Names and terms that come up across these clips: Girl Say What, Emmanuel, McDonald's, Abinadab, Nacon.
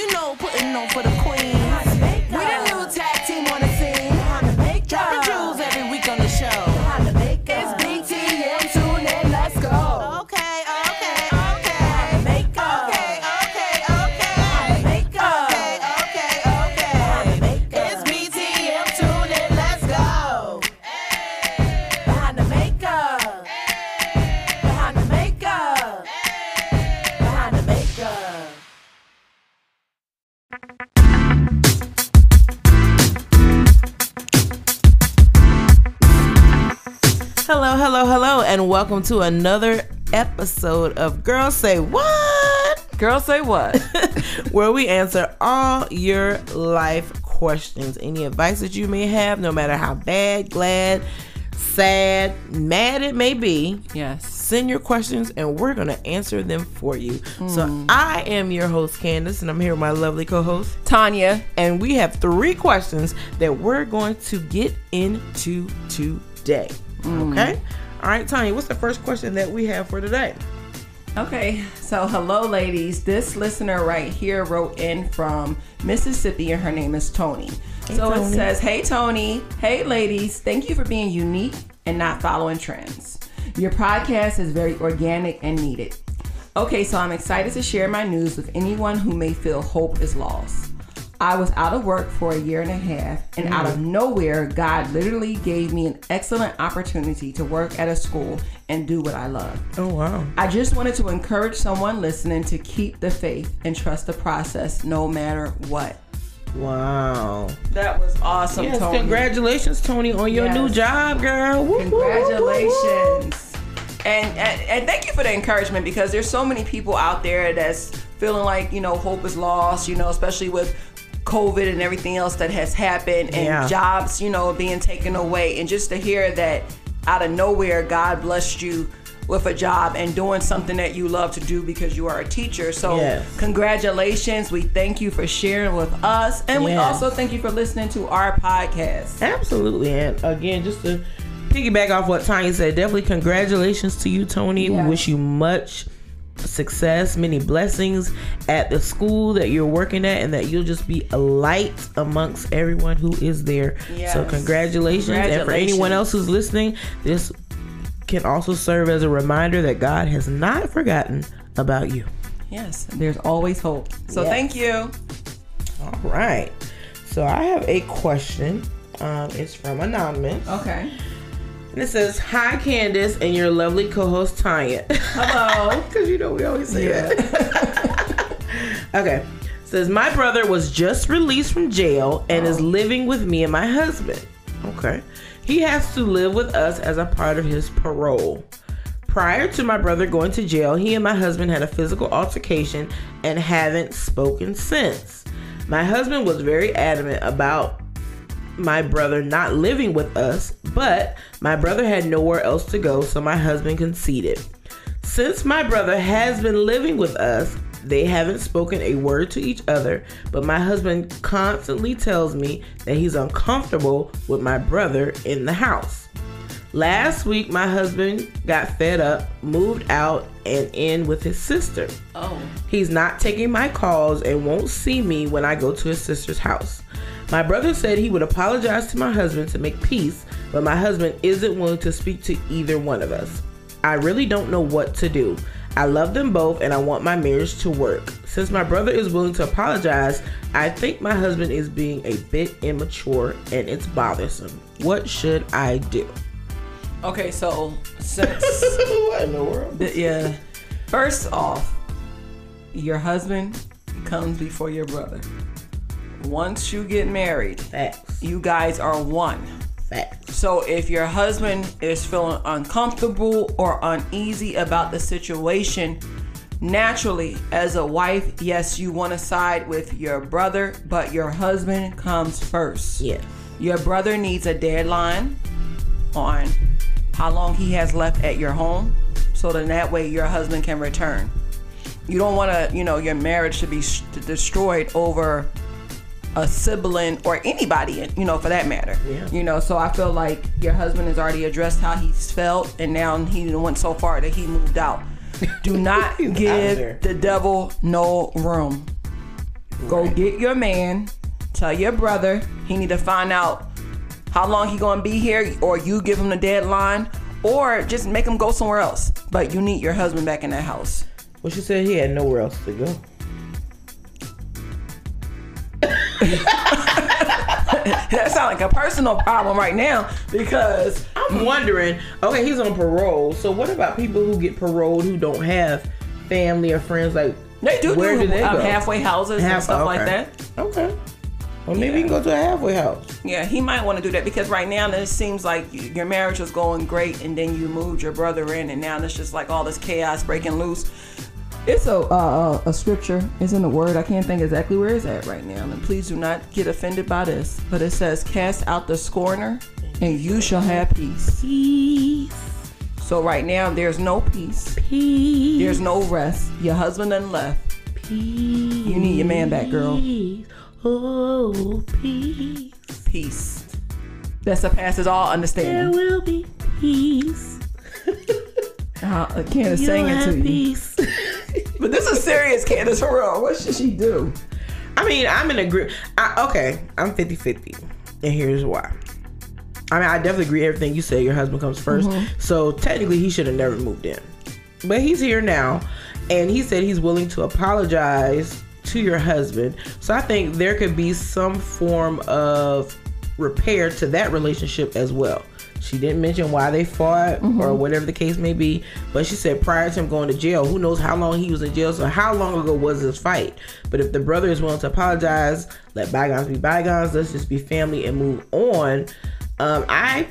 you know, putting on for the queen. We the new tag team on the scene. Dropping jewels every week on the show. It's BTM, tune in, let's go. Okay. It's BTM, tune in, let's go. Behind the makeup. Behind the makeup. Behind the makeup. Hello, and welcome to another episode of Girl Say What? Girl Say What? Where we answer all your life questions. Any advice that you may have, no matter how bad, glad, sad, mad it may be. Yes. Send your questions and we're going to answer them for you. So I am your host, Candace, and I'm here with my lovely co-host, Tanya. And we have three questions that we're going to get into today. Okay? All right, Tanya, what's the first question that we have for today? Okay, so hello, ladies. This listener right here wrote in from Mississippi, and her name is Tony. Hey, Tony. It says, hey, Tony. Hey, ladies. Thank you for being unique and not following trends. Your podcast is very organic and needed. Okay, so I'm excited to share my news with anyone who may feel hope is lost. I was out of work for a year and a half, and out of nowhere, God literally gave me an excellent opportunity to work at a school and do what I love. Oh, wow. I just wanted to encourage someone listening to keep the faith and trust the process no matter what. Wow. That was awesome, yes, Tony. Congratulations, Tony, on your new job, girl. Woo, congratulations. Woo, woo, woo. And thank you for the encouragement, because there's so many people out there that's feeling like, you know, hope is lost, you know, especially with COVID and everything else that has happened, and jobs, you know, being taken away. And just to hear that out of nowhere, God blessed you with a job and doing something that you love to do because you are a teacher. So congratulations. We thank you for sharing with us. And we also thank you for listening to our podcast. Absolutely. And again, just to piggyback off what Tanya said, definitely congratulations to you, Tony. We wish you much success, many blessings at the school that you're working at, and that you'll just be a light amongst everyone who is there. So congratulations. And for anyone else who's listening, this can also serve as a reminder that God has not forgotten about you. Yes, there's always hope. So thank you. All right, so I have a question. It's from Anonymous. Okay. And it says, hi, Candace, and your lovely co-host, Tanya. Hello. Because you know we always say that. Okay. It says, my brother was just released from jail and is living with me and my husband. Okay. He has to live with us as a part of his parole. Prior to my brother going to jail, he and my husband had a physical altercation and haven't spoken since. My husband was very adamant about my brother not living with us, but my brother had nowhere else to go, so my husband conceded. Since my brother has been living with us, they haven't spoken a word to each other, but my husband constantly tells me that he's uncomfortable with my brother in the house. Last week, my husband got fed up, moved out, and in with his sister. Oh. He's not taking my calls and won't see me when I go to his sister's house. My brother said he would apologize to my husband to make peace, but my husband isn't willing to speak to either one of us. I really don't know what to do. I love them both and I want my marriage to work. Since my brother is willing to apologize, I think my husband is being a bit immature and it's bothersome. What should I do? Okay, so since... what in the world? Yeah. First off, your husband comes before your brother. Once you get married, you guys are one. So if your husband is feeling uncomfortable or uneasy about the situation, naturally, as a wife, yes, you want to side with your brother, but your husband comes first. Yeah. Your brother needs a deadline on how long he has left at your home, so then that way your husband can return. You don't want to, you know, your marriage should be destroyed over a sibling or anybody, you know, for that matter. You know, so I feel like your husband has already addressed how he's felt, and now he went so far that he moved out. Do not give the devil no room. Go get your man. Tell your brother he need to find out how long he gonna be here, or you give him the deadline, or just make him go somewhere else. But you need your husband back in that house. Well, she said he had nowhere else to go. That sounds like a personal problem right now, because I'm wondering, okay, he's on parole. So what about people who get paroled who don't have family or friends? Like, they do. Where do they go? Halfway houses and stuff like that. Okay. Well, maybe you can go to a halfway house. Yeah, he might want to do that, because right now it seems like your marriage was going great, and then you moved your brother in, and now it's just like all this chaos breaking loose. It's a scripture. It's in the word. I can't think exactly where it's at right now. And please do not get offended by this, but it says, "Cast out the scorner, and you shall have peace." Peace. So right now there's no peace. Peace. There's no rest. Your husband done left. Peace. You need your man back, girl. Oh, peace. Peace. That surpasses all understanding. There will be peace. I can't sing it to peace. You. But this is serious, Candace, for real. What should she do? I mean, I'm in a group. Okay, I'm 50-50. And here's why. I mean, I definitely agree everything you say. Your husband comes first. Mm-hmm. So technically, he should have never moved in. But he's here now. And he said he's willing to apologize to your husband. So I think there could be some form of repair to that relationship as well. She didn't mention why they fought, mm-hmm. or whatever the case may be, but she said prior to him going to jail, who knows how long he was in jail, so how long ago was this fight? But if the brother is willing to apologize, let bygones be bygones, let's just be family and move on. I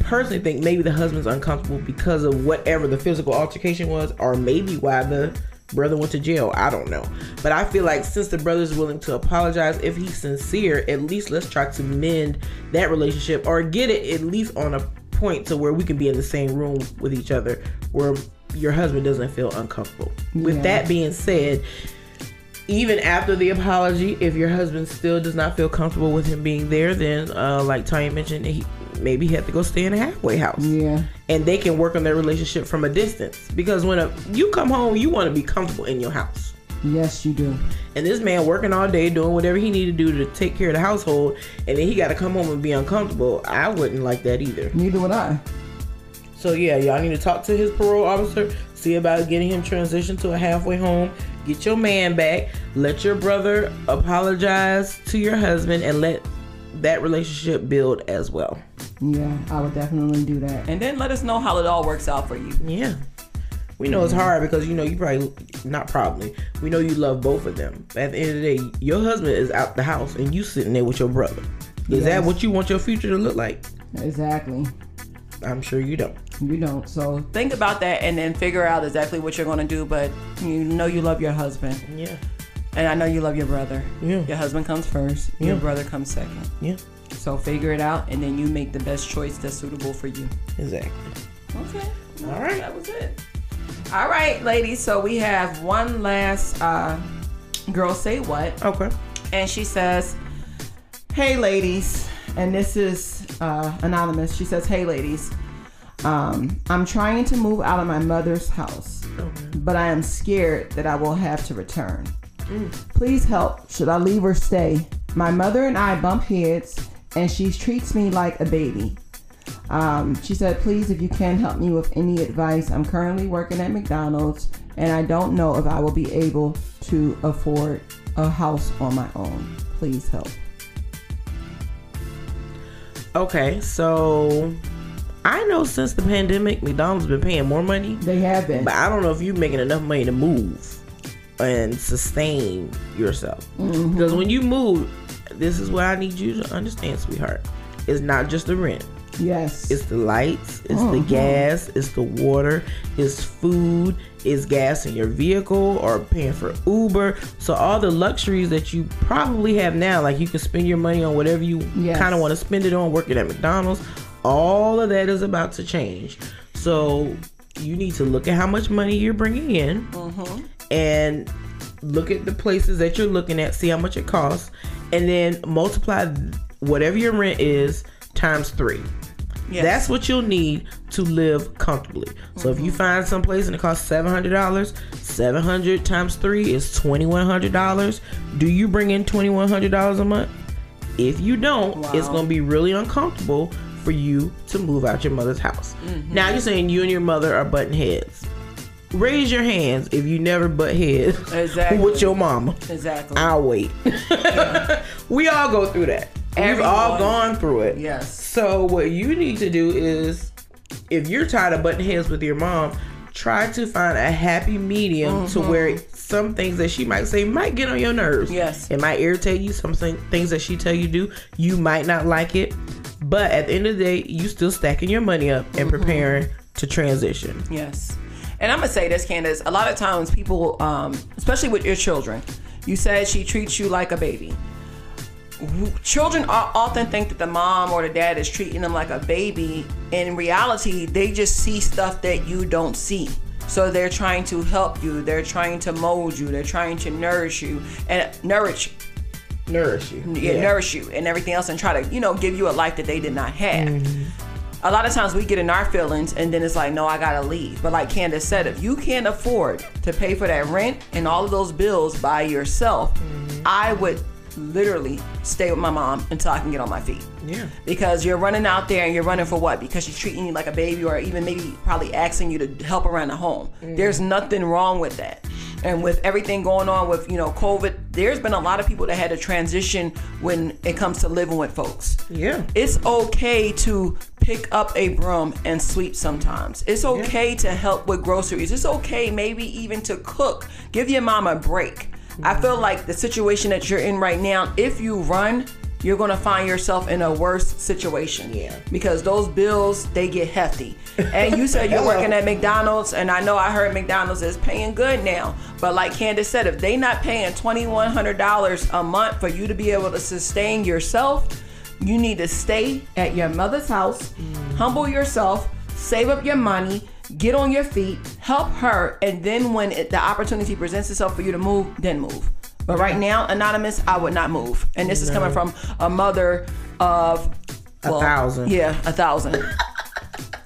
personally think maybe the husband's uncomfortable because of whatever the physical altercation was, or maybe why the brother went to jail. I don't know. But I feel like since the brother's willing to apologize, if he's sincere, at least let's try to mend that relationship, or get it at least on a point to where we can be in the same room with each other, where your husband doesn't feel uncomfortable. Yeah. With that being said, even after the apology, if your husband still does not feel comfortable with him being there, then like Tanya mentioned, he maybe had to go stay in a halfway house. Yeah. And they can work on their relationship from a distance. Because when you come home, you want to be comfortable in your house. Yes, you do. And this man working all day, doing whatever he needed to do to take care of the household, and then he got to come home and be uncomfortable. I wouldn't like that either. Neither would I. So yeah, y'all need to talk to his parole officer, see about getting him transitioned to a halfway home, get your man back, let your brother apologize to your husband, and let that relationship build as well. Yeah, I would definitely do that. And then let us know how it all works out for you. Yeah. We know it's hard because, you know, you probably, not probably, we know you love both of them. At the end of the day, your husband is out the house and you sitting there with your brother. Is that what you want your future to look like? Exactly. I'm sure you don't. You don't. So think about that and then figure out exactly what you're going to do. But you know you love your husband. Yeah. And I know you love your brother. Yeah. Your husband comes first. Yeah. Your brother comes second. Yeah. So figure it out, and then you make the best choice that's suitable for you. Exactly. Okay. Well, all right. That was it. All right, ladies. So we have one last Girl Say What. Okay. And she says, "Hey, ladies." And this is anonymous. She says, "Hey, ladies. I'm trying to move out of my mother's house, but I am scared that I will have to return. Please help. Should I leave or stay? My mother and I bump heads, and she treats me like a baby." She said, "Please, if you can, help me with any advice. I'm currently working at McDonald's, and I don't know if I will be able to afford a house on my own. Please help." Okay, so I know since the pandemic, McDonald's been paying more money. They have been. But I don't know if you're making enough money to move and sustain yourself. Mm-hmm. Because when you move, this is what I need you to understand, sweetheart. It's not just the rent. Yes. It's the lights. It's the gas. It's the water. It's food. It's gas in your vehicle, or paying for Uber. So all the luxuries that you probably have now, like you can spend your money on whatever you kind of want to spend it on working at McDonald's, all of that is about to change. So you need to look at how much money you're bringing in, and look at the places that you're looking at, see how much it costs, and then multiply whatever your rent is times 3. Yes. That's what you'll need to live comfortably. So if you find someplace and it costs $700, 700 times 3 is $2,100. Do you bring in $2,100 a month? If you don't, it's going to be really uncomfortable for you to move out your mother's house. Mm-hmm. Now you're saying you and your mother are butting heads. Raise your hands if you never butt heads with your mama. Exactly. I'll wait. Yeah. We all go through that. We've all gone through it. Yes. So what you need to do is, if you're tired of butting heads with your mom, try to find a happy medium to where some things that she might say might get on your nerves. Yes. It might irritate you. Some things that she tell you do, you might not like it. But at the end of the day, you still stacking your money up and preparing to transition. Yes. And I'm going to say this, Candace. A lot of times people, especially with your children, you said she treats you like a baby. Children often think that the mom or the dad is treating them like a baby. In reality, they just see stuff that you don't see. So they're trying to help you. They're trying to mold you. They're trying to nourish you and nourish you and everything else, and try to, you know, give you a life that they did not have. A lot of times we get in our feelings and then it's like, no, I gotta leave. But like Candace said, if you can't afford to pay for that rent and all of those bills by yourself, I would literally stay with my mom until I can get on my feet. Yeah. Because you're running out there and you're running for what? Because she's treating you like a baby, or even maybe probably asking you to help around the home. There's nothing wrong with that. And with everything going on with, you know, COVID, there's been a lot of people that had to transition when it comes to living with folks. Yeah. It's okay to pick up a broom and sweep sometimes. It's okay to help with groceries. It's okay maybe even to cook. Give your mom a break. I feel like the situation that you're in right now, if you run, you're going to find yourself in a worse situation. Yeah. Because those bills, they get hefty. And you said you're working at McDonald's, and I know I heard McDonald's is paying good now. But like Candace said, if they not paying $2,100 a month for you to be able to sustain yourself, you need to stay at your mother's house, humble yourself, save up your money, get on your feet, help her, and then when the opportunity presents itself for you to move, then move. But right now, Anonymous, I would not move. And this is coming from a mother of... 1,000. Yeah, 1,000.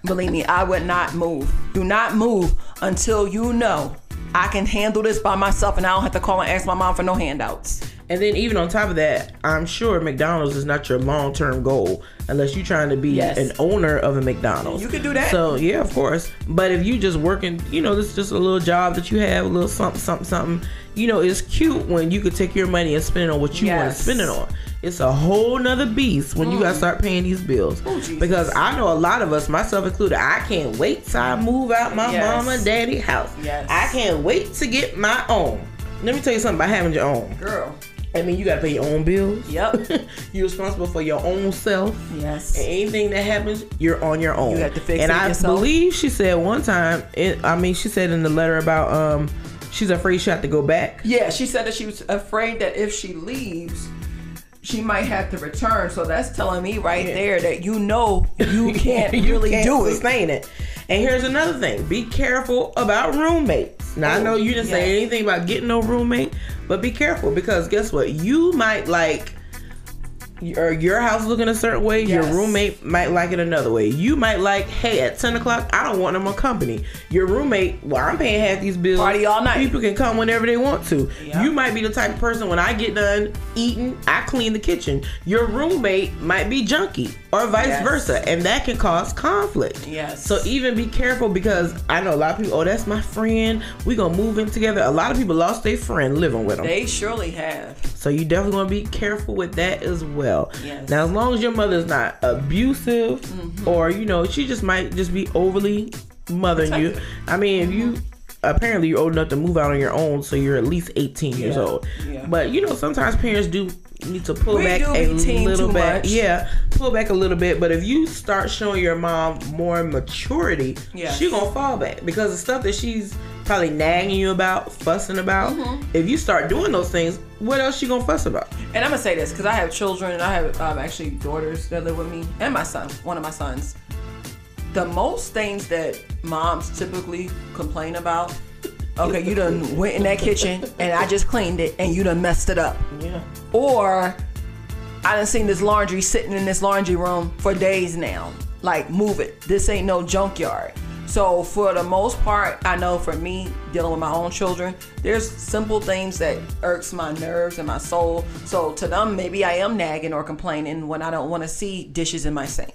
Believe me, I would not move. Do not move until you know I can handle this by myself and I don't have to call and ask my mom for no handouts. And then even on top of that, I'm sure McDonald's is not your long-term goal unless you're trying to be an owner of a McDonald's. You could do that. So, yeah, of course. But if you just working, you know, this is just a little job that you have, a little something, you know, it's cute when you could take your money and spend it on what you want to spend it on. It's a whole nother beast when you got to start paying these bills. Oh, because I know a lot of us, myself included, I can't wait till I move out my mama and daddy's house. Yes. I can't wait to get my own. Let me tell you something about having your own. Girl. I mean, you got to pay your own bills. Yep. You're responsible for your own self. Yes. And anything that happens, you're on your own. You have to fix it yourself. And I believe she said one time, she said in the letter about she's afraid she had to go back. Yeah, she said that she was afraid that if she leaves, she might have to return. So that's telling me there that you know you can't sustain it. And here's another thing. Be careful about roommates. Now, I know you didn't say anything about getting no roommate, but be careful because guess what? You might like your house looking a certain way. Yes. Your roommate might like it another way. You might like, hey, at 10 o'clock, I don't want no more company. Your roommate, well, I'm paying half these bills. Party all night. People can come whenever they want to. Yep. You might be the type of person, when I get done eating, I clean the kitchen. Your roommate might be junky or vice versa, and that can cause conflict. Yes. So even be careful because I know a lot of people, that's my friend. We're going to move in together. A lot of people lost their friend living with them. They surely have. So you definitely want to be careful with that as well. Yes. Now, as long as your mother's not abusive or, you know, she just might just be overly mothering you. I mean, if you apparently you're old enough to move out on your own, so you're at least 18 years old. Yeah. But, you know, sometimes parents do need to pull back a little bit. But if you start showing your mom more maturity, she's going to fall back because the stuff that she's probably nagging you about, fussing about, if you start doing those things, what else you gonna fuss about? And I'm gonna say this because I have children and I have actually daughters that live with me and my son, one of my sons. The most things that moms typically complain about, okay, you done went in that kitchen and I just cleaned it and you done messed it up. Yeah. Or I done seen this laundry sitting in this laundry room for days now. Like, move it. This ain't no junkyard. So for the most part, I know for me, dealing with my own children, there's simple things that irks my nerves and my soul. So to them, maybe I am nagging or complaining when I don't want to see dishes in my sink.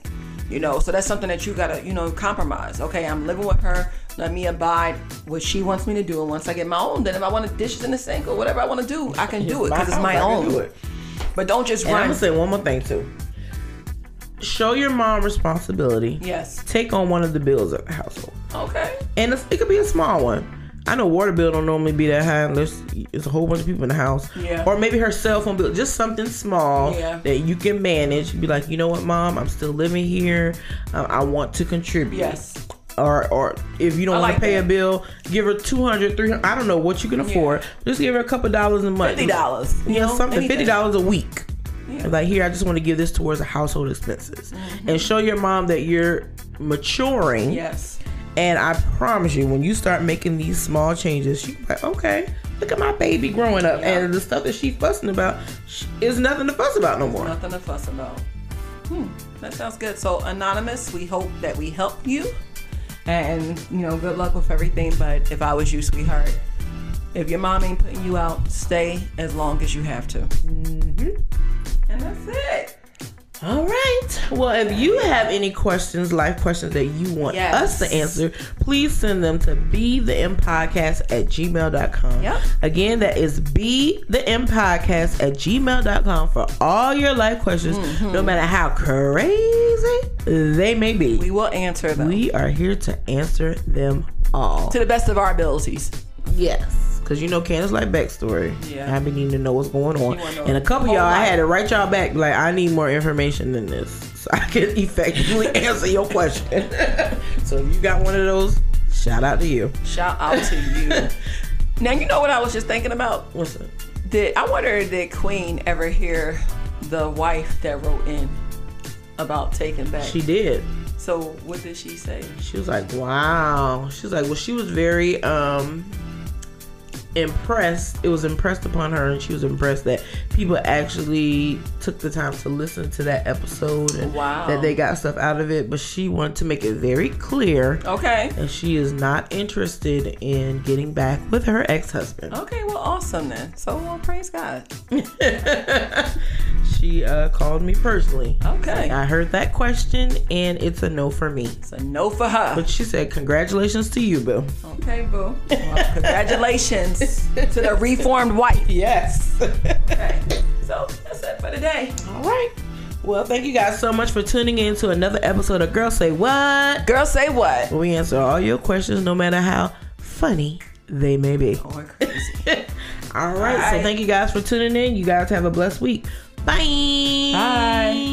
You know, so that's something that you gotta, you know, compromise. Okay, I'm living with her. Let me abide what she wants me to do. And once I get my own, then if I want to dishes in the sink or whatever I want to do, I can do it because it's my own. But don't just run. I'm gonna say one more thing too. Show your mom responsibility. Yes. Take on one of the bills of the household. Okay. And it could be a small one. I know water bill don't normally be that high unless it's a whole bunch of people in the house. Yeah. Or maybe her cell phone bill. Just something small that you can manage. Be like, you know what, Mom? I'm still living here. I want to contribute. Yes. Or if you don't want to pay a bill, give her $200, $300. I don't know what you can afford. Just give her a couple dollars a month. $50. You know, something. Anything. $50 a week. Yeah. Like, here, I just want to give this towards the household expenses. Mm-hmm. And show your mom that you're maturing. Yes. And I promise you, when you start making these small changes, she's like, okay, look at my baby growing up. Yeah. And the stuff that she's fussing about is nothing to fuss about no more. Nothing to fuss about. That sounds good. So, Anonymous, we hope that we helped you. And, you know, good luck with everything. But if I was you, sweetheart, if your mom ain't putting you out, stay as long as you have to. Mm-hmm. And that's it. All right. Well, if you have any questions, life questions that you want us to answer, please send them to bethempodcast@gmail.com. Yep. Again, that is bethempodcast@gmail.com for all your life questions, no matter how crazy they may be. We will answer them. We are here to answer them all. To the best of our abilities. Yes. Because, you know, Candace like backstory. Yeah. I've been needing to know what's going on. And a couple of y'all, I had to write y'all back, like, I need more information than this so I can effectively answer your question. So if you got one of those, shout out to you. Shout out to you. Now, you know what I was just thinking about? What's that? I wonder, did Queen ever hear the wife that wrote in about taking back? She did. So what did she say? She was like, wow. She was like, well, she was very... impressed. It was impressed upon her, and she was impressed that people actually took the time to listen to that episode and that they got stuff out of it. But she wanted to make it very clear, that she is not interested in getting back with her ex-husband. Okay, well, awesome then. So, well, praise God. She called me personally. Okay. I heard that question, and it's a no for me. It's a no for her. But she said, congratulations to you, boo. Okay, boo. Well, congratulations to the reformed wife. Yes. Okay. So that's it for today. All right. Well, thank you guys so much for tuning in to another episode of Girl Say What? Girl Say What? We answer all your questions, no matter how funny they may be. Or crazy. All right. All right. So thank you guys for tuning in. You guys have a blessed week. Bye. Bye. Who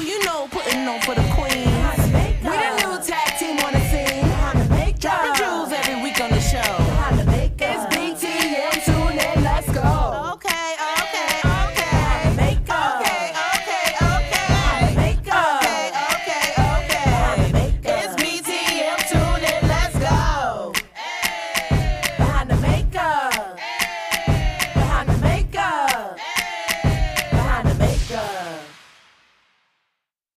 you know putting on for the queen?